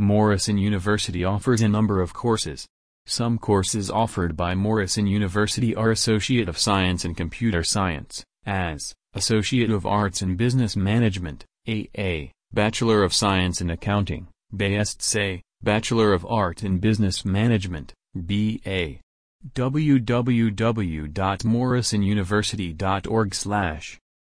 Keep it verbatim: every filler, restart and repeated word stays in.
Morrison University offers a number of courses. Some courses offered by Morrison University are Associate of Science in Computer Science, A S, Associate of Arts in Business Management, A A, Bachelor of Science in Accounting, B S C, Bachelor of Art in Business Management, B A. w w w dot morrison university dot org slash